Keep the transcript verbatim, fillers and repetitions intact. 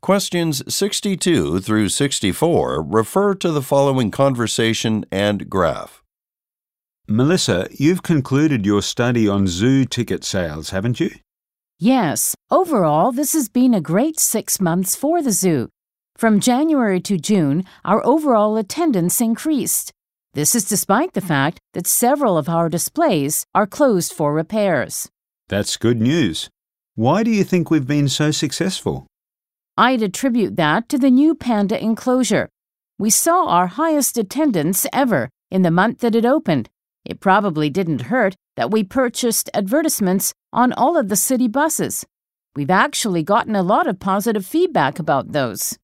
Questions sixty-two through sixty-four refer to the following conversation and graph. Melissa, you've concluded your study on zoo ticket sales, haven't you? Yes. Overall, this has been a great six months for the zoo. From January to June, our overall attendance increased. This is despite the fact that several of our displays are closed for repairs. That's good news. Why do you think we've been so successful? I'd attribute that to the new panda enclosure. We saw our highest attendance ever in the month that it opened. It probably didn't hurt that we purchased advertisements on all of the city buses. We've actually gotten a lot of positive feedback about those.